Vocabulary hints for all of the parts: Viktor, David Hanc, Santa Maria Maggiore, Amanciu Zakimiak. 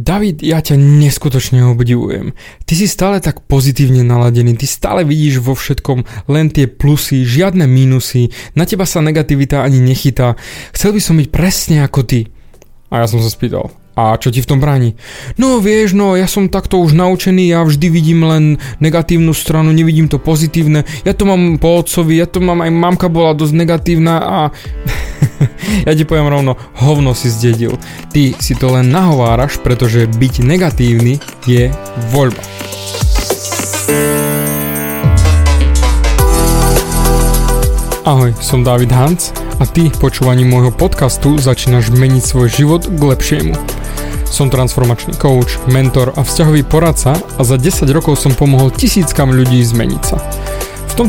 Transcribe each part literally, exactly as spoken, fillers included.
David, ja ťa neskutočne obdivujem. Ty si stále tak pozitívne naladený, ty stále vidíš vo všetkom len tie plusy, žiadne mínusy, na teba sa negativita ani nechytá. Chcel by som byť presne ako ty. A ja som sa spýtal, a čo ti v tom bráni? No vieš, no ja som takto už naučený, ja vždy vidím len negatívnu stranu, nevidím to pozitívne, ja to mám po otcovi, ja to mám, aj mamka bola dosť negatívna a... Ja ti poviem rovno, hovno si zdedil. Ty si to len nahováraš, pretože byť negatívny je voľba. Ahoj, som David Hanc a ty počúvaním môjho podcastu začínaš meniť svoj život k lepšiemu. Som transformačný coach, mentor a vzťahový poradca a za desať rokov som pomohol tisíckam ľudí zmeniť sa. V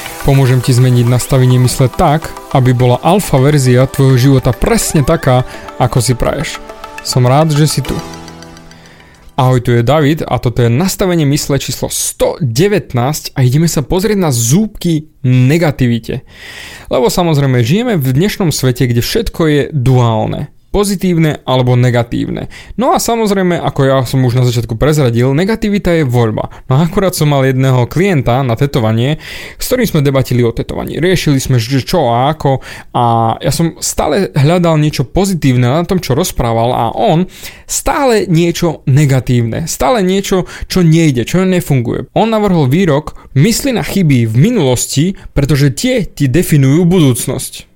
Pomôžem ti zmeniť nastavenie mysle tak, aby bola alfa verzia tvojho života presne taká, ako si praješ. Som rád, že si tu. Ahoj, tu je David a toto je nastavenie mysle číslo sto devätnásť a ideme sa pozrieť na zúbky negativite. Lebo samozrejme, žijeme v dnešnom svete, kde všetko je duálne. Pozitívne alebo negatívne. No a samozrejme, ako ja som už na začiatku prezradil, negativita je voľba. No a akurát som mal jedného klienta na tetovanie, s ktorým sme debatili o tetovaní. Riešili sme čo a ako a ja som stále hľadal niečo pozitívne na tom, čo rozprával a on stále niečo negatívne. Stále niečo, čo nejde, čo nefunguje. On navrhol výrok, mysli na chyby v minulosti, pretože tie ti definujú budúcnosť.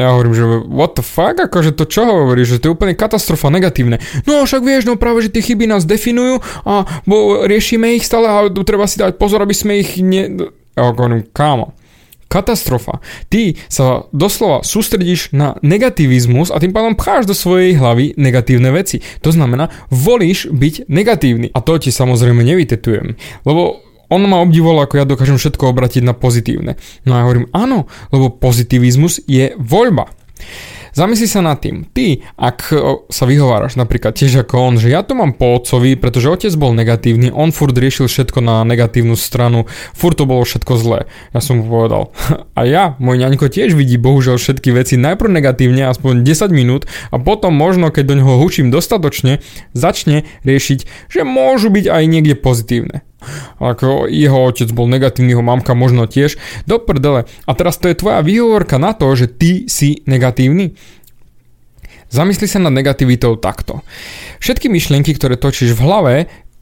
Ja hovorím, že what the fuck, akože to čo hovoríš, že to je úplne katastrofa, negatívne. No však vieš, no práve, že tie chyby nás definujú a bo riešime ich stále a treba si dať pozor, aby sme ich ne... Ja hovorím, kámo, katastrofa. Ty sa doslova sústredíš na negativizmus a tým pádom pcháš do svojej hlavy negatívne veci. To znamená, volíš byť negatívny. A to ti samozrejme nevytetujem, lebo... On ma obdivoval, ako ja dokážem všetko obratiť na pozitívne. No a ja hovorím, áno, lebo pozitivizmus je voľba. Zamysli sa nad tým. Ty, ak sa vyhováraš napríklad tiež ako on, že ja to mám po otcovi, pretože otec bol negatívny, on furt riešil všetko na negatívnu stranu, furt to bolo všetko zlé. Ja som mu povedal, a ja, môj ňaňko tiež vidí bohužiaľ všetky veci najprv negatívne, aspoň desať minút a potom možno, keď do neho hučím dostatočne, začne riešiť, že môžu byť aj niekde pozitívne. Ako jeho otec bol negatívny, jeho mamka možno tiež, do prdele. A teraz to je tvoja výhovorka na to, že ty si negatívny. Zamysli sa nad negativitou takto. Všetky myšlienky, ktoré točíš v hlave,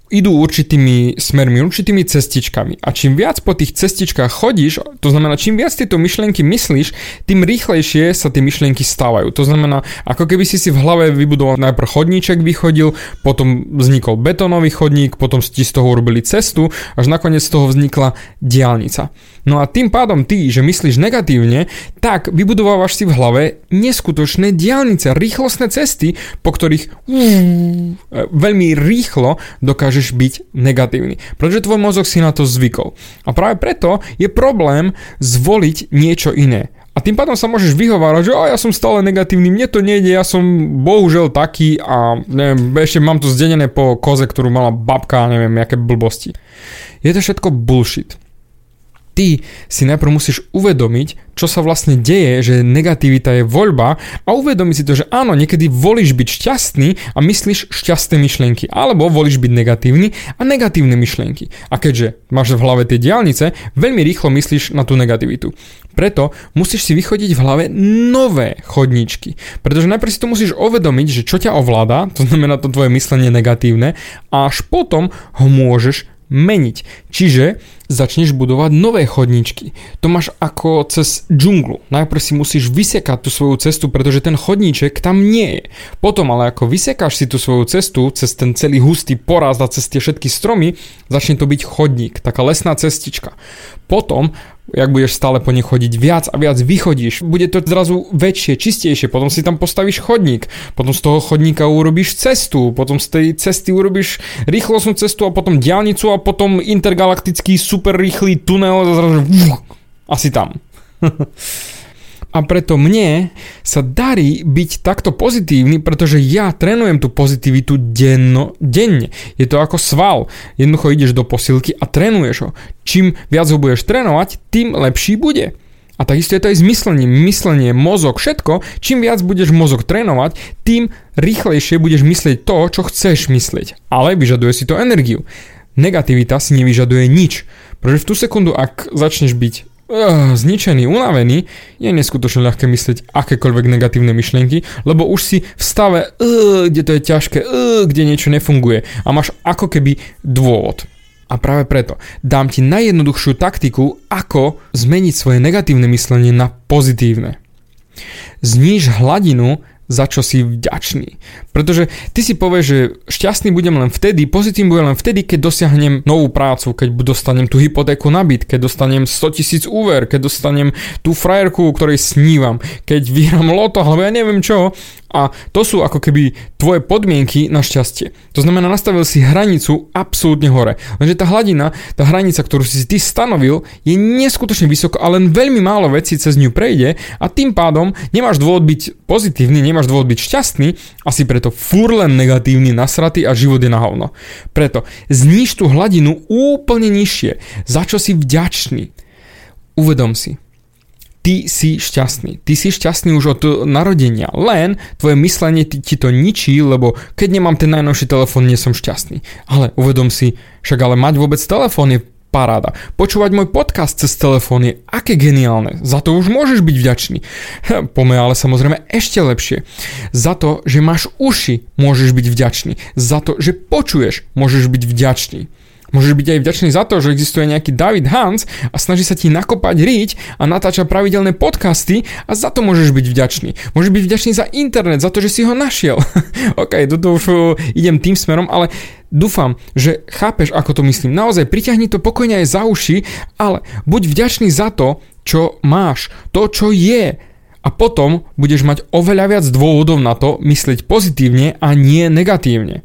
idú určitými smermi, určitými cestičkami. A čím viac po tých cestičkách chodíš, to znamená, čím viac tieto myšlienky myslíš, tým rýchlejšie sa tie myšlienky stávajú. To znamená, ako keby si si v hlave vybudoval najprv chodníček vychodil, potom vznikol betónový chodník, potom si z toho urobili cestu, až nakoniec z toho vznikla diaľnica. No a tým pádom ty, že myslíš negatívne, tak vybudovávaš si v hlave neskutočné diaľnice, rýchlostné cesty, po ktorých veľmi rýchlo dokáže byť negatívny. Pretože tvoj mozog si na to zvykol. A práve preto je problém zvoliť niečo iné. A tým pádom sa môžeš vyhovárať, že ja som stále negatívny, mne to nejde, ja som bohužiaľ taký a neviem, ešte mám to zdenené po koze, ktorú mala babka a neviem, aké blbosti. Je to všetko bullshit. Ty si najprv musíš uvedomiť, čo sa vlastne deje, že negativita je voľba a uvedomiť si to, že áno, niekedy volíš byť šťastný a myslíš šťastné myšlienky, alebo volíš byť negatívny a negatívne myšlienky. A keďže máš v hlave tie diaľnice, veľmi rýchlo myslíš na tú negativitu. Preto musíš si vychodiť v hlave nové chodníčky, pretože najprv si to musíš uvedomiť, že čo ťa ovláda, to znamená to tvoje myslenie negatívne, a až potom ho môžeš meniť. Čiže začneš budovať nové chodníčky. To máš ako cez džunglu. Najprv si musíš vysekať tú svoju cestu, pretože ten chodníček tam nie je. Potom ale ako vysekáš si tú svoju cestu, cez ten celý hustý porast a cez tie všetky stromy, začne to byť chodník, taká lesná cestička. Potom, jak budeš stále po nej chodiť viac a viac vychodíš, bude to zrazu väčšie, čistejšie, potom si tam postavíš chodník, potom z toho chodníka urobíš cestu, potom z tej cesty urobíš rýchlostnú cestu a potom diaľnicu a potom intergalaktický super rýchly tunel a zrazu asi tam. A preto mne sa darí byť takto pozitívny, pretože ja trénujem tú pozitivitu denno, denne. Je to ako sval. Jednoducho ideš do posilky a trénuješ ho. Čím viac ho budeš trénovať, tým lepší bude. A takisto je to aj s myslením. Myslenie, mozog, všetko. Čím viac budeš mozog trénovať, tým rýchlejšie budeš myslieť to, čo chceš myslieť. Ale vyžaduje si to energiu. Negativita si nevyžaduje nič. Pretože v tú sekundu, ak začneš byť Uh, zničený, unavený, je neskutočne ľahké myslieť akékoľvek negatívne myšlienky, lebo už si v stave, uh, kde to je ťažké, uh, kde niečo nefunguje a máš ako keby dôvod. A práve preto dám ti najjednoduchšiu taktiku, ako zmeniť svoje negatívne myslenie na pozitívne. Zníž hladinu, za čo si vďačný. Pretože ty si povieš, že šťastný budem len vtedy, pozitívny budem len vtedy, keď dosiahnem novú prácu, keď dostanem tú hypotéku na byt, keď dostanem sto tisíc úver, keď dostanem tú frajerku, o ktorej snívam, keď vyhrám loto, alebo ja neviem čo. A to sú ako keby tvoje podmienky na šťastie. To znamená, nastavil si hranicu absolútne hore. Lenže tá hladina, tá hranica, ktorú si ty stanovil, je neskutočne vysoko a len veľmi málo vecí cez ňu prejde a tým pádom nemáš dôvod byť pozitívny, nemáš dôvod byť šťastný a si preto fúr len negatívny, nasratý a život je na hovno. Preto zníž tú hladinu úplne nižšie, za čo si vďačný. Uvedom si. Ty si šťastný. Ty si šťastný už od narodenia. Len tvoje myslenie ti to ničí, lebo keď nemám ten najnovší telefón, nie som šťastný. Ale uvedom si, však ale mať vôbec telefón je paráda. Počúvať môj podcast cez telefón je aké geniálne. Za to už môžeš byť vďačný. Po mne ale samozrejme ešte lepšie. Za to, že máš uši, môžeš byť vďačný. Za to, že počuješ, môžeš byť vďačný. Môžeš byť aj vďačný za to, že existuje nejaký David Hanc a snaží sa ti nakopať riť a natáča pravidelné podcasty a za to môžeš byť vďačný. Môžeš byť vďačný za internet, za to, že si ho našiel. OK, do toho už idem tým smerom, ale dúfam, že chápeš, ako to myslím. Naozaj, priťahni to pokojne aj za uši, ale buď vďačný za to, čo máš, to, čo je. A potom budeš mať oveľa viac dôvodov na to myslieť pozitívne a nie negatívne.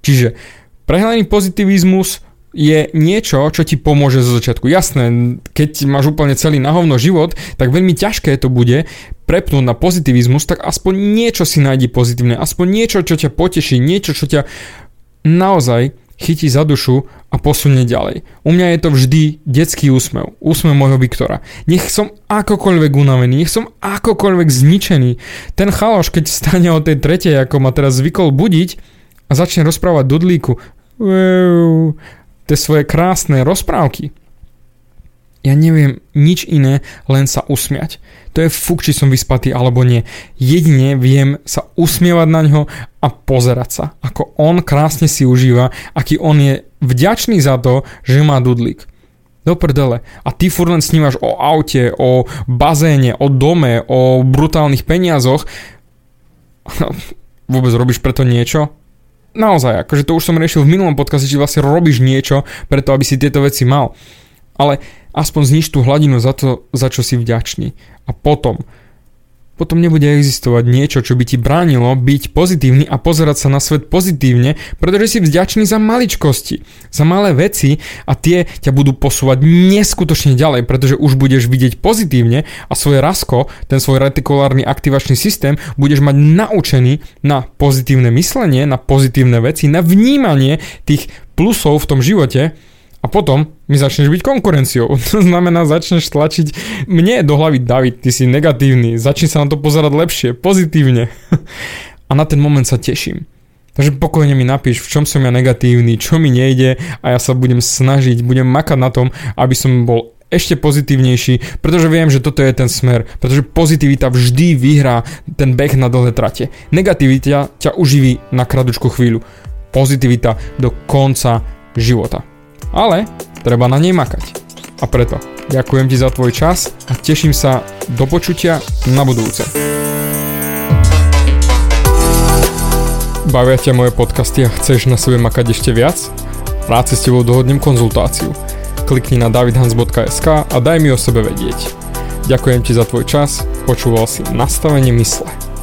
Čiže prehľadný pozitivizmus je niečo, čo ti pomôže zo začiatku. Jasné, keď máš úplne celý na hovno život, tak veľmi ťažké to bude prepnúť na pozitivizmus, tak aspoň niečo si nájdi pozitívne, aspoň niečo, čo ťa poteší, niečo, čo ťa naozaj chytí za dušu a posunie ďalej. U mňa je to vždy detský úsmev, úsmev môjho Viktora. Nech som akokoľvek unavený, nech som akokoľvek zničený. Ten chaloš, keď vstane o tej tretej, ako ma teraz zvykol budiť, a začne rozprávať dudlíku tie svoje krásne rozprávky. Ja neviem nič iné, len sa usmiať. To je fuk, či som vyspatý alebo nie. Jedine viem sa usmievať na ňo a pozerať sa, ako on krásne si užíva, aký on je vďačný za to, že má dudlík. Do prdele. A ty furt len snívaš o aute, o bazéne, o dome, o brutálnych peniazoch. Vôbec robíš preto niečo? Naozaj, akože to už som riešil v minulom podcaste, či vlastne robíš niečo preto, aby si tieto veci mal. Ale aspoň zniž tú hladinu za to, za čo si vďačný. A potom, potom nebude existovať niečo, čo by ti bránilo byť pozitívny a pozerať sa na svet pozitívne, pretože si vďačný za maličkosti, za malé veci a tie ťa budú posúvať neskutočne ďalej, pretože už budeš vidieť pozitívne a svoje rasko, ten svoj retikulárny aktivačný systém budeš mať naučený na pozitívne myslenie, na pozitívne veci, na vnímanie tých plusov v tom živote. A potom mi začneš byť konkurenciou. To znamená, začneš tlačiť mne do hlavy, David, ty si negatívny, začni sa na to pozerať lepšie, pozitívne. A na ten moment sa teším. Takže pokojne mi napíš, v čom som ja negatívny, čo mi nejde a ja sa budem snažiť, budem makať na tom, aby som bol ešte pozitívnejší, pretože viem, že toto je ten smer, pretože pozitivita vždy vyhrá ten beh na dlhé trate. Negativita ťa uživí na kradučku chvíľu. Pozitivita do konca života. Ale treba na nej makať. A preto ďakujem ti za tvoj čas a teším sa do počutia na budúce. Bavia ťa moje podcasty a chceš na sebe makať ešte viac? Rád si s tebou dohodnem konzultáciu. Klikni na davidhans bodka es ká a daj mi o sebe vedieť. Ďakujem ti za tvoj čas, počúval si Nastavenie mysle.